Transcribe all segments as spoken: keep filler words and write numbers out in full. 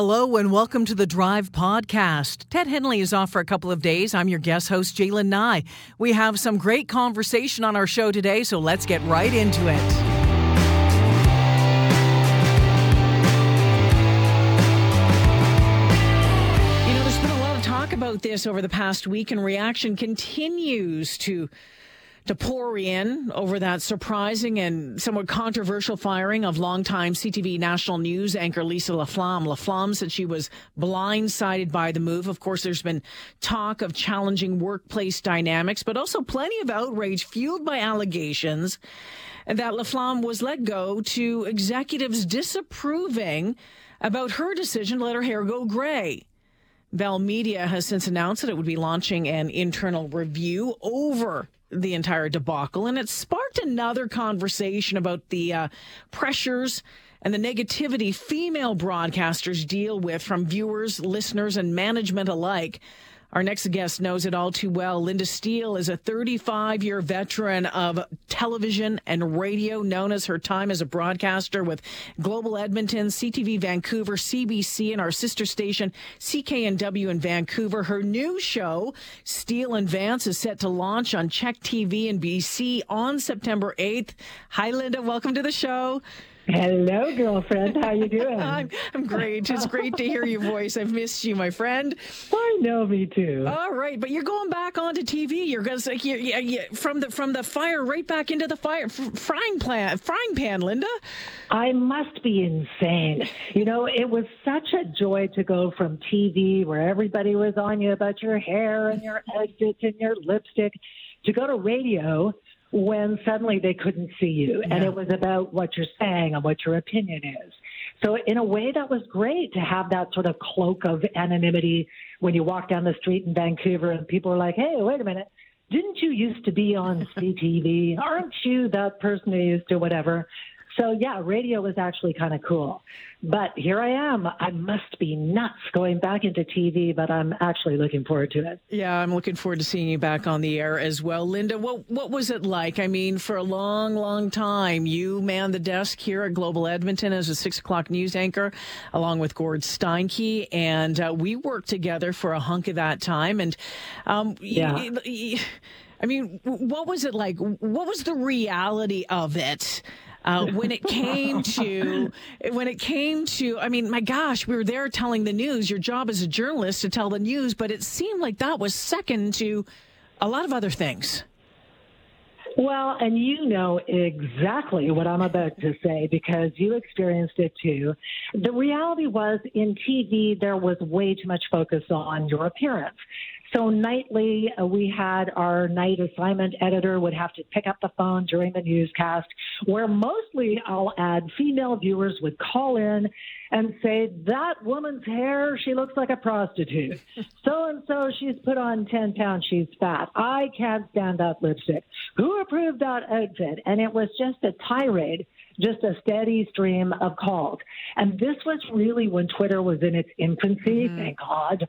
Hello and welcome to The Drive Podcast. Ted Henley is off for a couple of days. I'm your guest host, J'lyn Nye. We have some great conversation on our show today, so let's get right into it. You know, there's been a lot of talk about this over the past week, and reaction continues to to pour in over that surprising and somewhat controversial firing of longtime C T V national news anchor Lisa Laflamme. Laflamme said she was blindsided by the move. Of course, there's been talk of challenging workplace dynamics, but also plenty of outrage fueled by allegations that Laflamme was let go to executives disapproving about her decision to let her hair go gray. Bell Media has since announced that it would be launching an internal review over the entire debacle, and it sparked another conversation about the uh, pressures and the negativity female broadcasters deal with from viewers, listeners, and management alike. Our next guest knows it all too well. Linda Steele is a thirty-five-year veteran of television and radio, known as her time as a broadcaster with Global Edmonton, C T V Vancouver, C B C, and our sister station, C K N W in Vancouver. Her new show, Steele and Vance, is set to launch on Czech T V in B C on September eighth. Hi, Linda. Welcome to the show. Hello, girlfriend. How you doing? I'm, I'm great. It's great to hear your voice. I've missed you, my friend. I know, me too. All right, but you're going back onto T V. You're going to, like, you, you, you, from the from the fire right back into the fire frying pan, frying pan, Linda. I must be insane. You know, it was such a joy to go from T V, where everybody was on you about your hair and your exits and your lipstick, to go to radio, when suddenly they couldn't see you. Yeah. And it was about what you're saying and what your opinion is. So in a way, that was great to have that sort of cloak of anonymity when you walk down the street in Vancouver and people are like, hey, wait a minute, didn't you used to be on C T V? Aren't you that person who used to whatever? So, yeah, radio was actually kind of cool. But here I am. I must be nuts going back into T V, but I'm actually looking forward to it. Yeah, I'm looking forward to seeing you back on the air as well. Linda, what what was it like? I mean, for a long, long time, you manned the desk here at Global Edmonton as a six o'clock news anchor, along with Gord Steinke, and uh, we worked together for a hunk of that time. And, um, yeah. y- y- I mean, what was it like? What was the reality of it? Uh, when it came to, when it came to, I mean, my gosh, we were there telling the news. Your job as a journalist to tell the news, but it seemed like that was second to a lot of other things. Well, and you know exactly what I'm about to say because you experienced it too. The reality was in T V, there was way too much focus on your appearance. So nightly, uh, we had our night assignment editor would have to pick up the phone during the newscast, where mostly, I'll add, female viewers would call in and say, that woman's hair, she looks like a prostitute. So-and-so, she's put on ten pounds, she's fat. I can't stand that lipstick. Who approved that outfit? And it was just a tirade, just a steady stream of calls. And this was really when Twitter was in its infancy, mm-hmm. Thank God.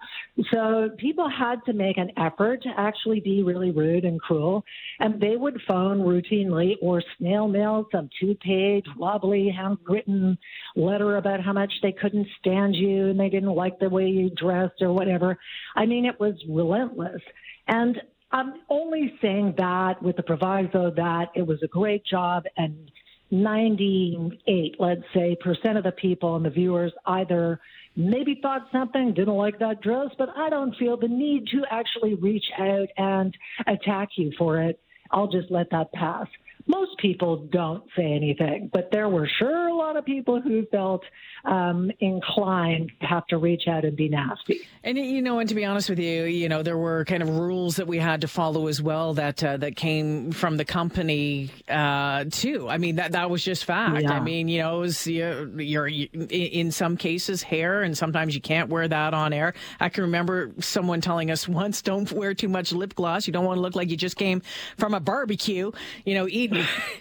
So people had to make an effort to actually be really rude and cruel. And they would phone routinely or snail mail some two-page, wobbly, handwritten letter about how much they couldn't stand you and they didn't like the way you dressed or whatever. I mean, it was relentless. And I'm only saying that with the proviso that it was a great job and ninety-eight, let's say, percent of the people and the viewers either maybe thought something, didn't like that dress, but I don't feel the need to actually reach out and attack you for it. I'll just let that pass. Most people don't say anything, but there were sure a lot of people who felt um, inclined to have to reach out and be nasty. And, you know, and to be honest with you, you know, there were kind of rules that we had to follow as well that uh, that came from the company, uh, too. I mean, that that was just fact. Yeah. I mean, you know, it was, you're, you're, in some cases, hair, and sometimes you can't wear that on air. I can remember someone telling us once, don't wear too much lip gloss. You don't want to look like you just came from a barbecue, you know, eat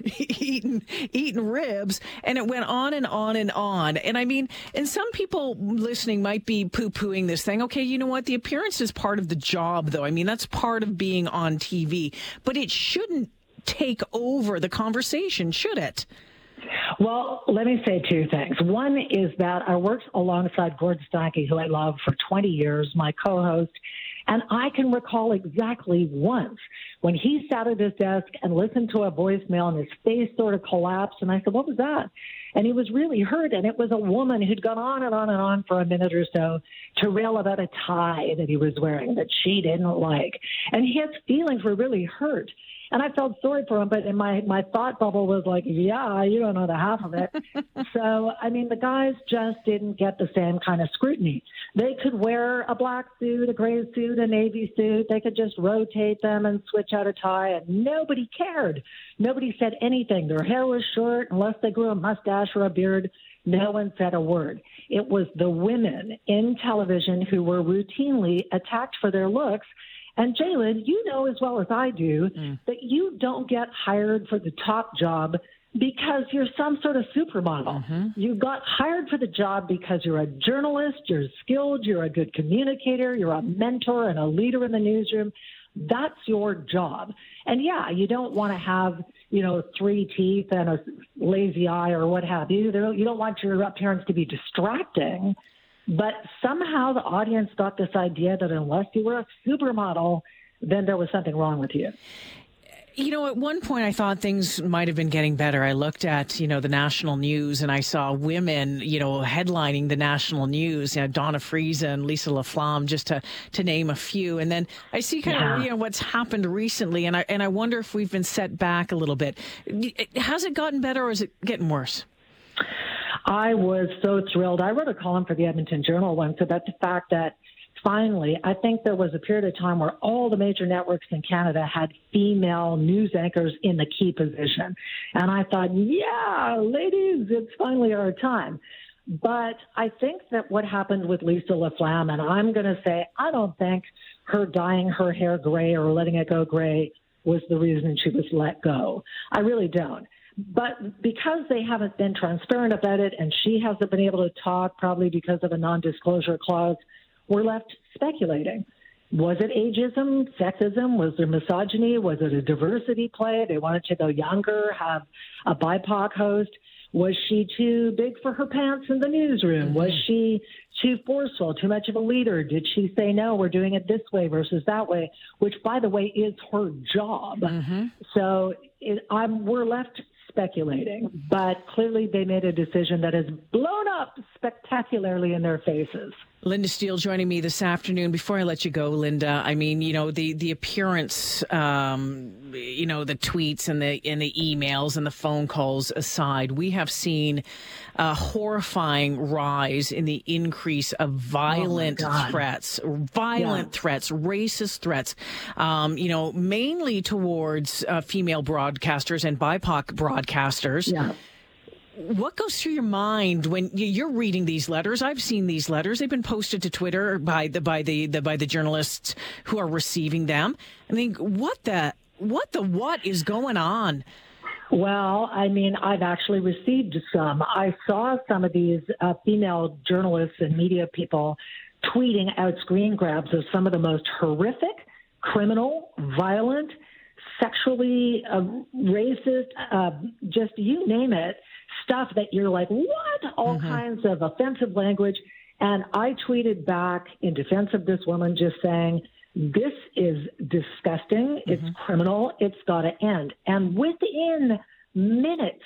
eating eating ribs. And it went on and on and on. And I mean, and some people listening might be poo-pooing this thing. Okay, you know what? The appearance is part of the job, though. I mean, that's part of being on T V. But it shouldn't take over the conversation, should it? Well, let me say two things. One is that I worked alongside Gord Steinke, who I love, for twenty years, my co-host, and I can recall exactly once when he sat at his desk and listened to a voicemail and his face sort of collapsed, and I said, what was that? And he was really hurt, and it was a woman who'd gone on and on and on for a minute or so to rail about a tie that he was wearing that she didn't like. And his feelings were really hurt. And I felt sorry for him, but in my, my thought bubble was like, yeah, you don't know the half of it. So, I mean, the guys just didn't get the same kind of scrutiny. They could wear a black suit, a gray suit, a navy suit. They could just rotate them and switch out a tie, and nobody cared. Nobody said anything. Their hair was short unless they grew a mustache or a beard. No one said a word. It was the women in television who were routinely attacked for their looks. And J'lyn, you know as well as I do mm. that you don't get hired for the top job because you're some sort of supermodel. Mm-hmm. You got hired for the job because you're a journalist, you're skilled, you're a good communicator, you're a mentor and a leader in the newsroom. That's your job. And yeah, you don't want to have, you know, three teeth and a lazy eye or what have you. You don't want your appearance to be distracting. But somehow the audience got this idea that unless you were a supermodel, then there was something wrong with you. You know, at one point I thought things might have been getting better. I looked at, you know, the national news and I saw women, you know, headlining the national news, you know, Donna Friesen, Lisa Laflamme, just to, to name a few. And then I see kind yeah. of, you know, what's happened recently. And I, and I wonder if we've been set back a little bit. Has it gotten better or is it getting worse? I was so thrilled. I wrote a column for the Edmonton Journal once about the fact that finally, I think there was a period of time where all the major networks in Canada had female news anchors in the key position. And I thought, yeah, ladies, it's finally our time. But I think that what happened with Lisa Laflamme, and I'm going to say, I don't think her dyeing her hair gray or letting it go gray was the reason she was let go. I really don't. But because they haven't been transparent about it and she hasn't been able to talk, probably because of a non-disclosure clause, we're left speculating. Was it ageism, sexism? Was there misogyny? Was it a diversity play? They wanted to go younger, have a B I P O C host. Was she too big for her pants in the newsroom? Was she too forceful, too much of a leader? Did she say, no, we're doing it this way versus that way, which, by the way, is her job. Mm-hmm. So it, I'm, we're left speculating, but clearly they made a decision that has blown up spectacularly in their faces. Linda Steele joining me this afternoon. Before I let you go, Linda, I mean, you know, the, the appearance, um, you know, the tweets and the and the emails and the phone calls aside, we have seen a horrifying rise in the increase of violent oh threats, violent yeah. threats, racist threats, um, you know, mainly towards uh, female broadcasters and B I P O C broadcasters. Yeah. What goes through your mind when you're reading these letters? I've seen these letters. They've been posted to Twitter by the by the, the by the journalists who are receiving them. I mean, what the what the what is going on? Well, I mean, I've actually received some. I saw some of these uh, female journalists and media people tweeting out screen grabs of some of the most horrific, criminal, violent, sexually uh, racist, uh, just you name it, stuff that you're like, what? All mm-hmm. kinds of offensive language. And I tweeted back in defense of this woman just saying, this is disgusting. Mm-hmm. It's criminal. It's got to end. And within minutes,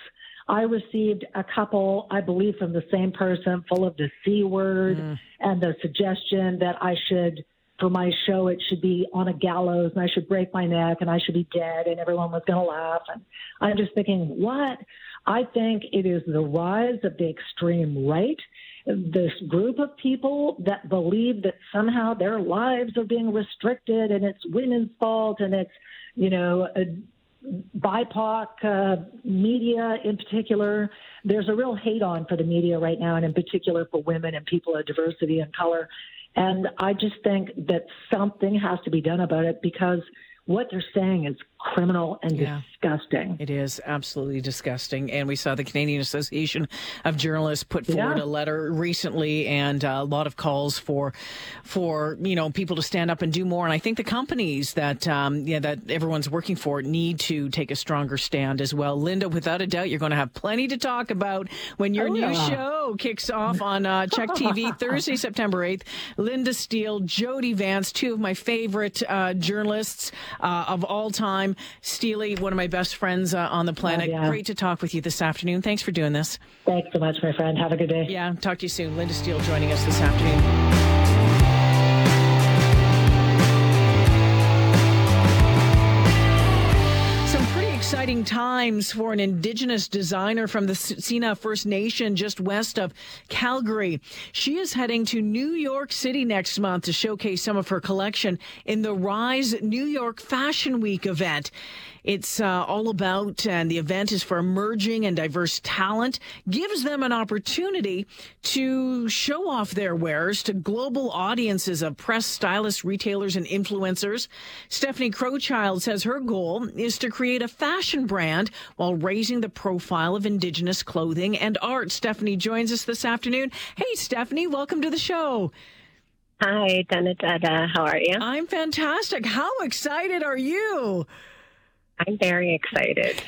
I received a couple, I believe, from the same person full of the C word mm. and the suggestion that I should, for my show, it should be on a gallows and I should break my neck and I should be dead and everyone was going to laugh. And I'm just thinking, what? I think it is the rise of the extreme right, this group of people that believe that somehow their lives are being restricted and it's women's fault and it's, you know, B I P O C uh, media in particular. There's a real hate on for the media right now and in particular for women and people of diversity and color. And I just think that something has to be done about it because what they're saying is criminal and yeah. disgusting. It is absolutely disgusting. And we saw the Canadian Association of Journalists put forward yeah. a letter recently, and a lot of calls for, for, you know, people to stand up and do more. And I think the companies that, um, yeah, that everyone's working for need to take a stronger stand as well. Linda, without a doubt, you're going to have plenty to talk about when your oh, new yeah. show kicks off on uh, Czech T V Thursday, September eighth. Linda Steele, Jody Vance, two of my favorite uh, journalists uh, of all time. Steely, one of my best friends uh, on the planet. Oh, yeah. Great to talk with you this afternoon. Thanks for doing this. Thanks so much, my friend. Have a good day. Yeah, talk to you soon. Linda Steele joining us this afternoon. Exciting times for an Indigenous designer from the Tsuut'ina First Nation just west of Calgary. She is heading to New York City next month to showcase some of her collection in the Rise New York Fashion Week event. It's uh, all about, and the event is for emerging and diverse talent, gives them an opportunity to show off their wares to global audiences of press, stylists, retailers, and influencers. Stephanie Crowchild says her goal is to create a fashion brand while raising the profile of Indigenous clothing and art. Stephanie joins us this afternoon. Hey, Stephanie, welcome to the show. Hi, Donna Dada. How are you? I'm fantastic. How excited are you? I'm very excited.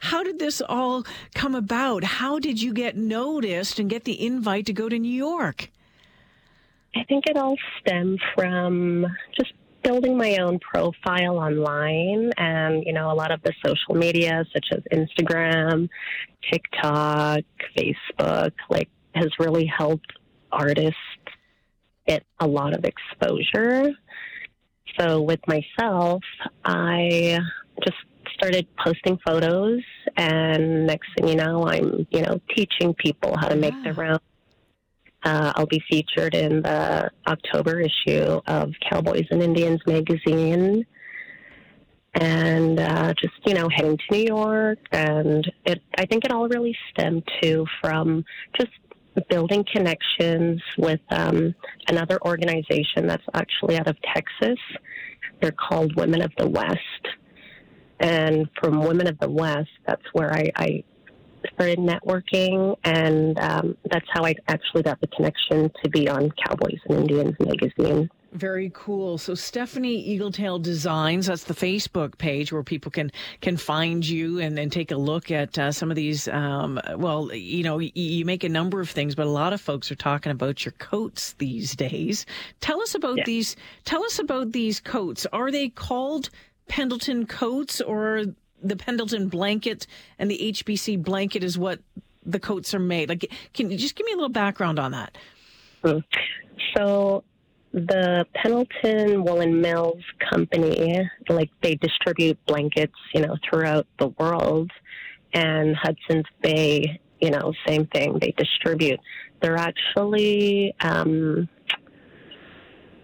How did this all come about? How did you get noticed and get the invite to go to New York? I think it all stemmed from just building my own profile online and, you know, a lot of the social media such as Instagram, TikTok, Facebook, like, has really helped artists get a lot of exposure. So with myself, I just started posting photos, and next thing you know, I'm, you know, teaching people how to make yeah. their own. Uh, I'll be featured in the October issue of Cowboys and Indians magazine, and uh, just, you know, heading to New York. And it, I think it all really stemmed too from just building connections with um, another organization that's actually out of Texas. They're called Women of the West. And from Women of the West, that's where I, I started networking, and um, that's how I actually got the connection to be on Cowboys and Indians magazine. Very cool. So Stephanie Eagletail Designs, that's the Facebook page where people can, can find you and then take a look at uh, some of these. Um, well, you know, y- you make a number of things, but a lot of folks are talking about your coats these days. Tell us about yeah. these. Tell us about these coats. Are they called Pendleton coats, or the Pendleton blanket and the H B C blanket is what the coats are made? Like, can you just give me a little background on that? Hmm. So the Pendleton Woolen Mills Company, like, they distribute blankets, you know, throughout the world, and Hudson's Bay, you know, same thing. They distribute. They're actually, um,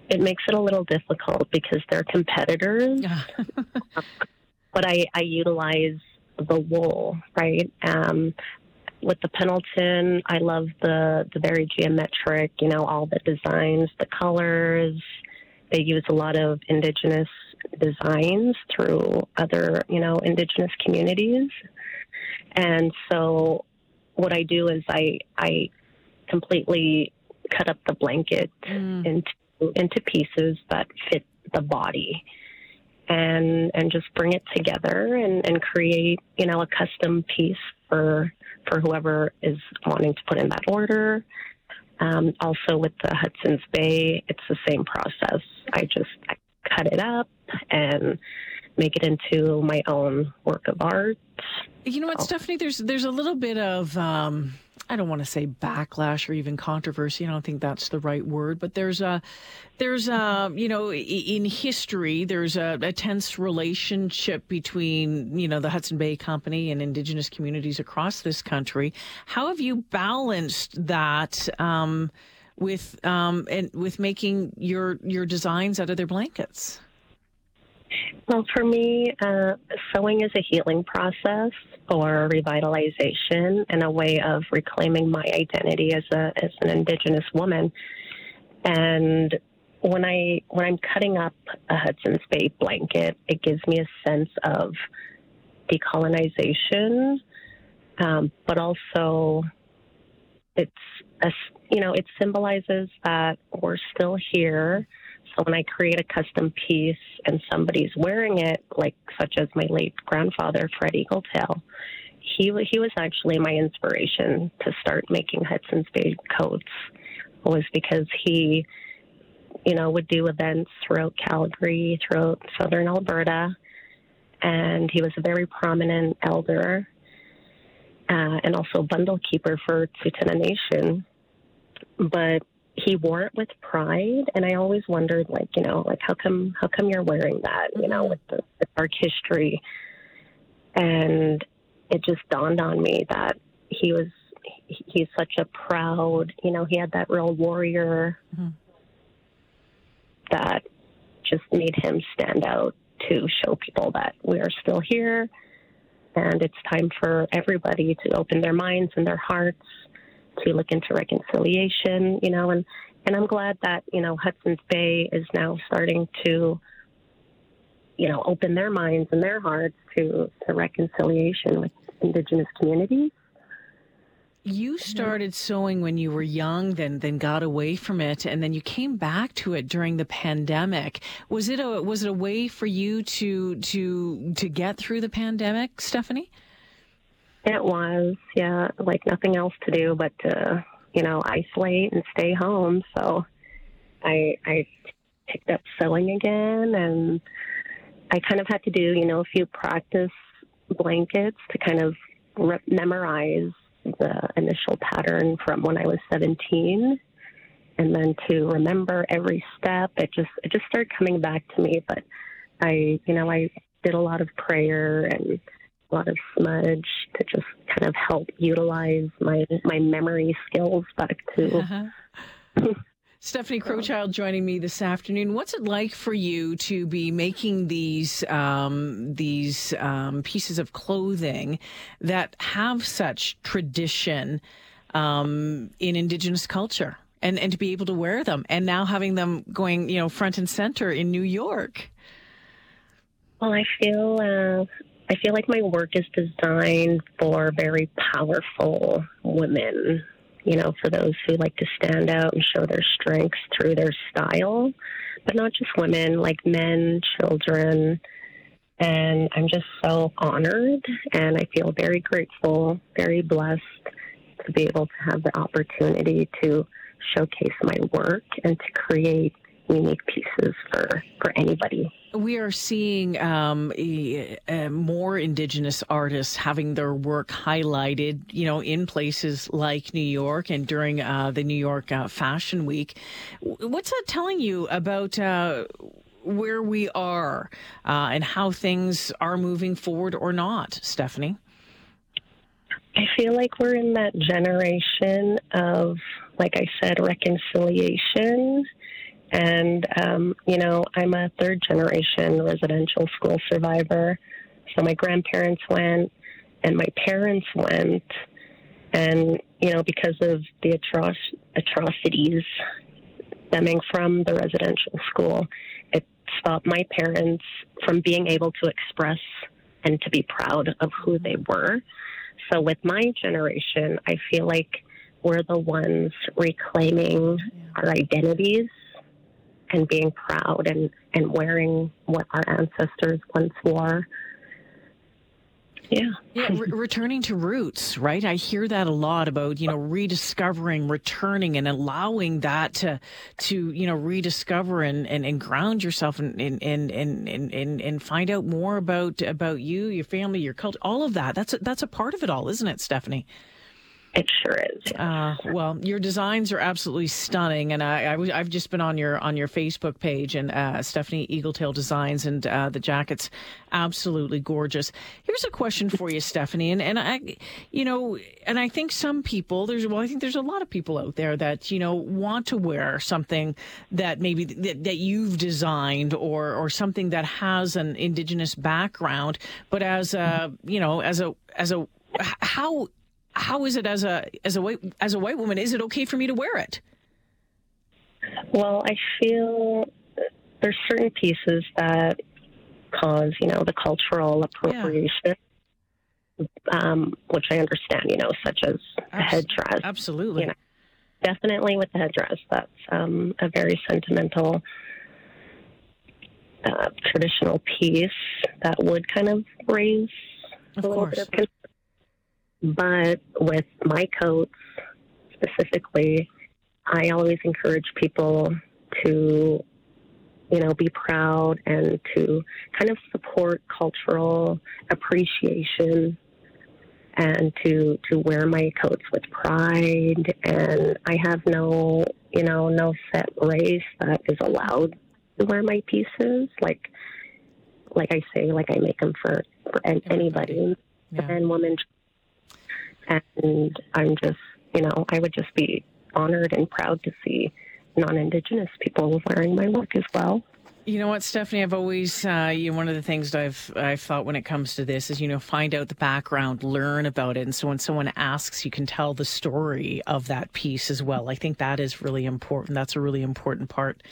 it makes it a little difficult because they're competitors, yeah. but I, I utilize the wool, right? Um, With the Pendleton, I love the, the very geometric, you know, all the designs, the colors. They use a lot of Indigenous designs through other, you know, Indigenous communities. And so what I do is I I completely cut up the blanket mm. into into pieces that fit the body, and and just bring it together and, and create, you know, a custom piece for for whoever is wanting to put in that order. Um, also with the Hudson's Bay, it's the same process. I just I cut it up and make it into my own work of art. You know what, so. Stephanie, there's there's a little bit of, um, I don't want to say backlash or even controversy. I don't think that's the right word, but there's a, there's a, you know, in history, there's a, a tense relationship between, you know, the Hudson Bay Company and Indigenous communities across this country. How have you balanced that um, with, um, and with making your, your designs out of their blankets? Well, for me, uh, sewing is a healing process or revitalization and a way of reclaiming my identity as a as an Indigenous woman. And when I when I'm cutting up a Hudson's Bay blanket, it gives me a sense of decolonization, um, but also it's a, you know it symbolizes that we're still here. So when I create a custom piece and somebody's wearing it, like such as my late grandfather Fred Eagletail, he he was actually my inspiration to start making Hudson's Bay coats, was because he, you know, would do events throughout Calgary, throughout southern Alberta, and he was a very prominent elder uh, and also bundle keeper for Tsuut'ina Nation. But he wore it with pride, and I always wondered, like, you know, like how come how come you're wearing that, you know, with the with dark history. And it just dawned on me that he was he, he's such a proud, you know, he had that real warrior mm-hmm. that just made him stand out to show people that we are still here, and it's time for everybody to open their minds and their hearts to look into reconciliation, you know, and, and I'm glad that, you know, Hudson's Bay is now starting to, you know, open their minds and their hearts to, to reconciliation with Indigenous communities. You started sewing when you were young, then then got away from it, and then you came back to it during the pandemic. Was it a was it a way for you to to to get through the pandemic, Stephanie? It was, yeah, like nothing else to do but to, you know, isolate and stay home. So I, I picked up sewing again, and I kind of had to do, you know, a few practice blankets to kind of re- memorize the initial pattern from when I was seventeen, and then to remember every step. It just it just started coming back to me, but I, you know, I did a lot of prayer and a lot of smudge to just kind of help utilize my my memory skills back to. Uh-huh. Stephanie Crowchild joining me this afternoon. What's it like for you to be making these um, these um, pieces of clothing that have such tradition um, in Indigenous culture, and, and to be able to wear them, and now having them going, you know, front and center in New York? Well, I feel. Uh... I feel like my work is designed for very powerful women, you know, for those who like to stand out and show their strengths through their style, but not just women, like men, children. And I'm just so honored, and I feel very grateful, very blessed to be able to have the opportunity to showcase my work and to create unique pieces for, for anybody. We are seeing um, a, a more Indigenous artists having their work highlighted, you know, in places like New York and during uh, the New York uh, Fashion Week. What's that telling you about uh, where we are uh, and how things are moving forward or not, Stephanie? I feel like we're in that generation of, like I said, reconciliation. And, um, you know, I'm a third-generation residential school survivor. So my grandparents went, and my parents went. And, you know, because of the atro- atrocities stemming from the residential school, it stopped my parents from being able to express and to be proud of who they were. So with my generation, I feel like we're the ones reclaiming our identities and being proud and, and wearing what our ancestors once wore. Yeah. Yeah, re- returning to roots, right? I hear that a lot about, you know, rediscovering, returning, and allowing that to, to you know, rediscover and, and, and ground yourself and and, and, and, and and find out more about about you, your family, your culture, all of that. That's a, that's a part of it all, isn't it, Stephanie? It sure is. Uh, well, your designs are absolutely stunning, and I, I, I've just been on your on your Facebook page, and uh, Stephanie Eagletail Designs, and uh, the jacket's absolutely gorgeous. Here's a question for you, Stephanie, and and I, you know, and I think some people there's well, I think there's a lot of people out there that you know want to wear something that maybe th- that you've designed or or something that has an Indigenous background, but as a you know as a as a how. How is it as a as a white as a white woman? Is it okay for me to wear it? Well, I feel there's certain pieces that cause, you know, the cultural appropriation, yeah. um, which I understand, you know, such as Absol- the headdress. Absolutely. You know, definitely with the headdress, that's um, a very sentimental uh, traditional piece that would kind of raise of a little course. bit of concern. But with my coats specifically, I always encourage people to, you know, be proud and to kind of support cultural appreciation and to, to wear my coats with pride. And I have no, you know, no set race that is allowed to wear my pieces. Like, like I say, like I make them for, for anybody, yeah. men, women. And I'm just, you know, I would just be honored and proud to see non-Indigenous people wearing my work as well. You know what, Stephanie, I've always, uh, you know, one of the things that I've, I've thought when it comes to this is, you know, find out the background, learn about it. And so when someone asks, you can tell the story of that piece as well. I think that is really important. That's a really important part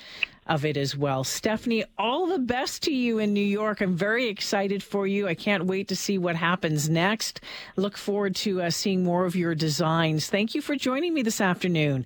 of it as well. Stephanie, all the best to you in New York. I'm very excited for you. I can't wait to see what happens next. Look forward to uh, seeing more of your designs. Thank you for joining me this afternoon.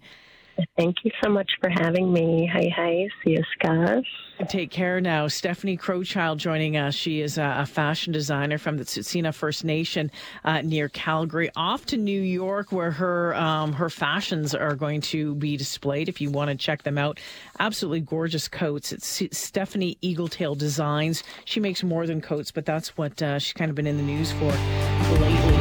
Thank you so much for having me. Hi, hi. See you, guys. Take care now. Stephanie Crowchild joining us. She is a fashion designer from the Tsuut'ina First Nation uh, near Calgary. Off to New York, where her um, her fashions are going to be displayed. If you want to check them out, absolutely gorgeous coats. It's Stephanie Eagletail Designs. She makes more than coats, but that's what uh, she's kind of been in the news for lately.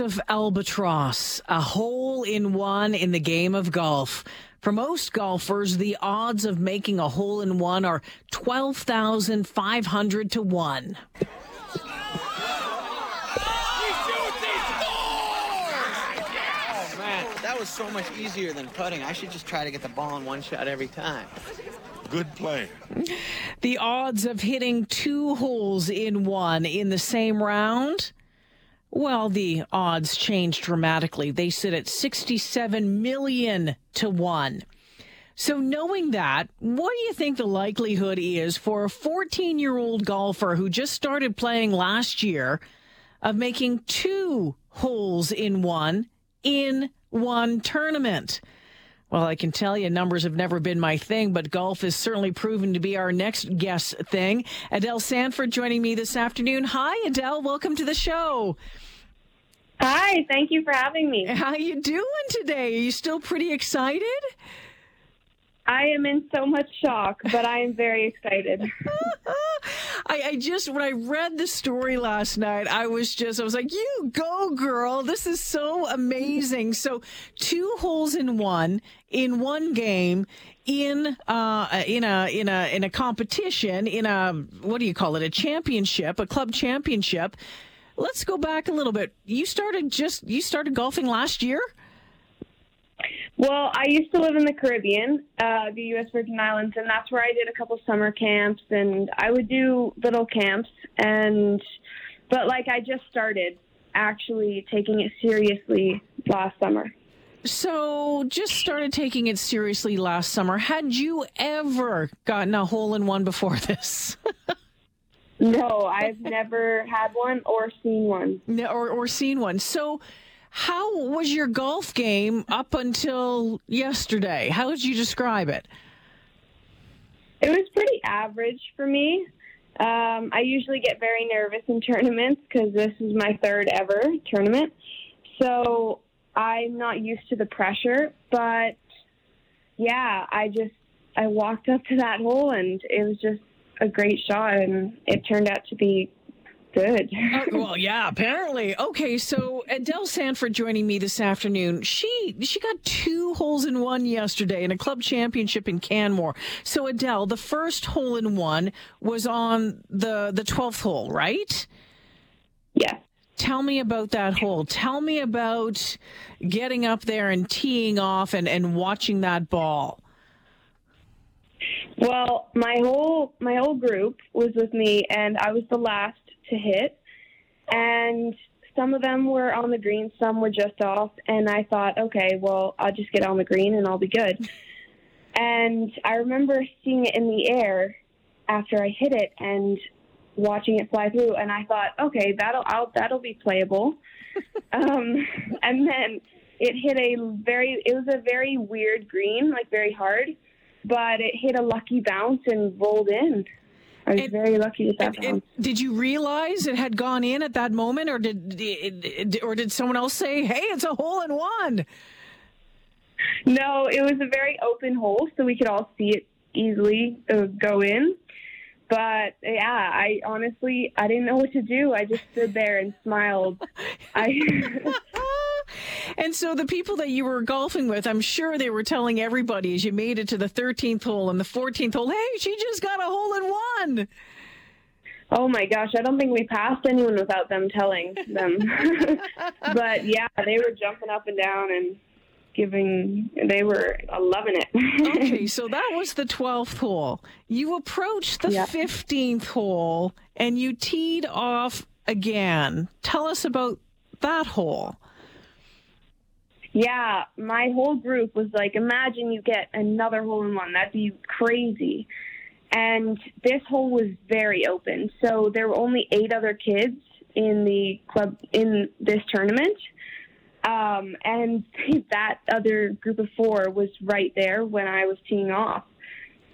Of albatross, a hole in one in the game of golf. For most golfers, the odds of making a hole in one are twelve thousand five hundred to one. Oh, man, that was so much easier than putting. I should just try to get the ball in one shot every time. Good play. The odds of hitting two holes in one in the same round? Well, the odds change dramatically. They sit at sixty-seven million to one. So knowing that, what do you think the likelihood is for a fourteen-year-old golfer who just started playing last year of making two holes in one in one tournament? Well, I can tell you numbers have never been my thing, but golf is certainly proven to be our next guest thing. Adele Sanford joining me this afternoon. Hi, Adele. Welcome to the show. Hi. Thank you for having me. How you doing today? Are you still pretty excited? I am in so much shock, but I am very excited. I, I just, when I read the story last night, I was just, I was like, you go, girl. This is so amazing. So two holes in one, in one game, in uh, in a in a in a competition, in a, what do you call it, a championship, a club championship. Let's go back a little bit. You started just, you started golfing last year? Well, I used to live in the Caribbean, uh, the U S Virgin Islands, and that's where I did a couple summer camps, and I would do little camps, and but, like, I just started actually taking it seriously last summer. So just started taking it seriously last summer. Had you ever gotten a hole-in-one before this? No, I've never had one or seen one. No, or, or seen one. So... how was your golf game up until yesterday? How would you describe it? It was pretty average for me. Um, I usually get very nervous in tournaments because this is my third ever tournament. So I'm not used to the pressure. But, yeah, I just I walked up to that hole, and it was just a great shot, and it turned out to be good. Oh, well, yeah, apparently. Okay, so Adele Sanford joining me this afternoon. She she got two holes in one yesterday in a club championship in Canmore. So Adele, the first hole in one was on the the twelfth hole, right? Yeah. Tell me about that hole. Tell me about getting up there and teeing off and, and watching that ball. Well, my whole my whole group was with me, and I was the last to hit, and some of them were on the green, some were just off, and I thought, okay, well, I'll just get on the green and I'll be good. And I remember seeing it in the air after I hit it and watching it fly through, and I thought, okay, that'll I'll, that'll be playable. um, and then it hit a very, it was a very weird green, like very hard, but it hit a lucky bounce and rolled in. I was and, very lucky with that and, bounce. And did you realize it had gone in at that moment, or did or did someone else say, "Hey, it's a hole in one"? No, it was a very open hole, so we could all see it easily go in. But yeah, I honestly I didn't know what to do. I just stood there and smiled. I. And so the people that you were golfing with, I'm sure they were telling everybody as you made it to the thirteenth hole and the fourteenth hole, hey, she just got a hole in one. Oh, my gosh. I don't think we passed anyone without them telling them. But, yeah, they were jumping up and down and giving – they were loving it. Okay, so that was the twelfth hole. You approached the yeah. fifteenth hole and you teed off again. Tell us about that hole. Yeah, my whole group was like, imagine you get another hole-in-one. That'd be crazy. And this hole was very open. So there were only eight other kids in the club in this tournament. Um, and that other group of four was right there when I was teeing off.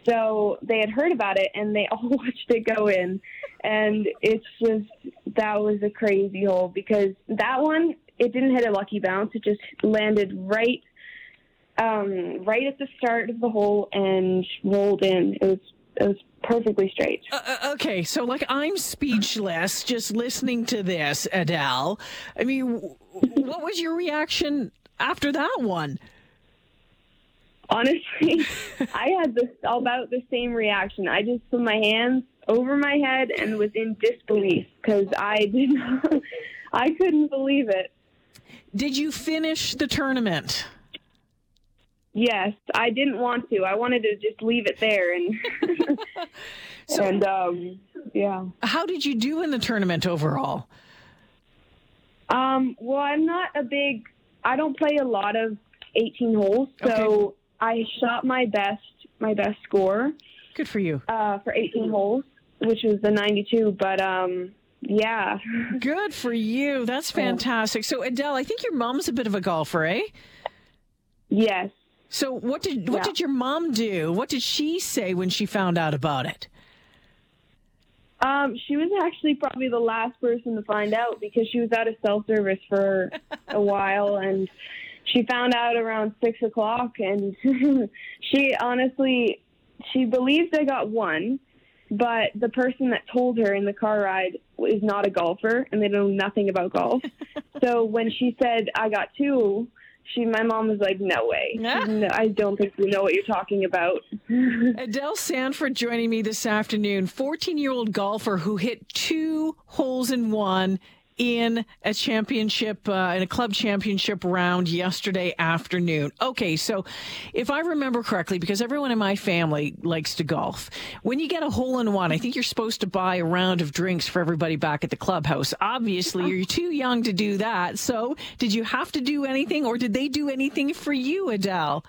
So they had heard about it, and they all watched it go in. And it's just, that was a crazy hole because that one, it didn't hit a lucky bounce. It just landed right um, right at the start of the hole and rolled in. It was it was perfectly straight. Uh, okay, so, like, I'm speechless just listening to this, Adele. I mean, what was your reaction after that one? Honestly, I had this, about the same reaction. I just put my hands over my head and was in disbelief because I did not, I couldn't believe it. Did you finish the tournament? Yes, I didn't want to. I wanted to just leave it there and so, and um, yeah. How did you do in the tournament overall? Um, well, I'm not a big. I don't play a lot of eighteen holes, so okay. I shot my best, my best score. Good for you. Uh, for eighteen holes, which was the ninety-two, but. Um, Yeah. Good for you. That's fantastic. So, Adele, I think your mom's a bit of a golfer, eh? Yes. So what did what yeah. did your mom do? What did she say when she found out about it? Um, she was actually probably the last person to find out because she was out of cell service for a while, and she found out around six o'clock, and she honestly, she believes I got one. But the person that told her in the car ride is not a golfer, and they know nothing about golf. So when she said, I got two, she, my mom was like, no way. Yeah. No, I don't think we know what you're talking about. Adele Sanford joining me this afternoon, fourteen-year-old golfer who hit two holes in one in a championship, uh, in a club championship round yesterday afternoon. Okay, so if I remember correctly, because everyone in my family likes to golf, when you get a hole in one, I think you're supposed to buy a round of drinks for everybody back at the clubhouse. Obviously, you're too young to do that. So did you have to do anything, or did they do anything for you, Adele?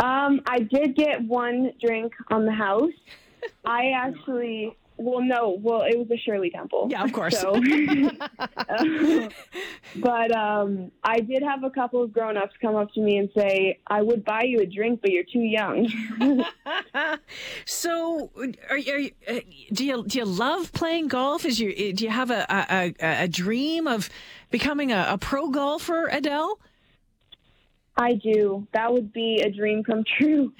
Um, I did get one drink on the house. I actually... Well, no. Well, it was a Shirley Temple. Yeah, of course. So, uh, but um, I did have a couple of grown-ups come up to me and say, I would buy you a drink, but you're too young. So are, are you, uh, do you do you love playing golf? Is you, do you have a, a, a dream of becoming a, a pro golfer, Adele? I do. That would be a dream come true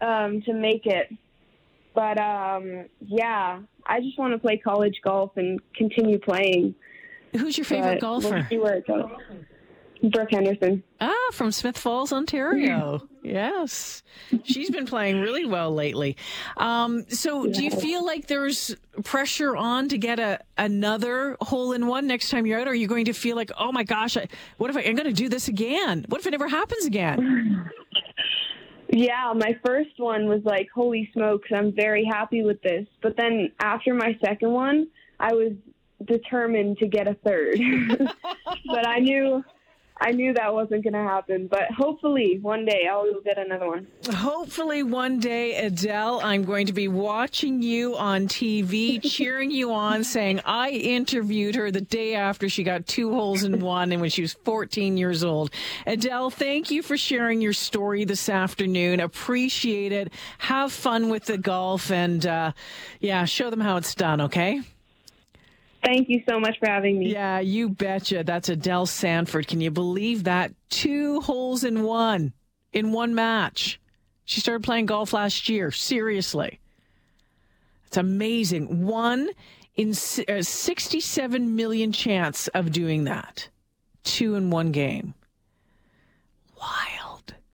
um, to make it. But, um, yeah, I just want to play college golf and continue playing. Who's your favorite but golfer? We'll see where it goes. Brooke Henderson. Ah, from Smith Falls, Ontario. Yes. She's been playing really well lately. Um, so yeah. Do you feel like there's pressure on to get a another hole-in-one next time you're out? Or are you going to feel like, oh, my gosh, I, what if I, I'm going to do this again? What if it never happens again? Yeah, my first one was like, holy smokes, I'm very happy with this. But then after my second one, I was determined to get a third, but I knew, I knew that wasn't going to happen. But hopefully one day I'll get another one. Hopefully one day, Adele, I'm going to be watching you on T V, cheering you on, saying I interviewed her the day after she got two holes in one and when she was fourteen years old. Adele, thank you for sharing your story this afternoon. Appreciate it. Have fun with the golf and, uh, yeah, show them how it's done, okay? Thank you so much for having me. Yeah, you betcha. That's Adele Sanford. Can you believe that? Two holes in one, in one match. She started playing golf last year. Seriously. It's amazing. One in uh, sixty-seven million chance of doing that. Two in one game. Why?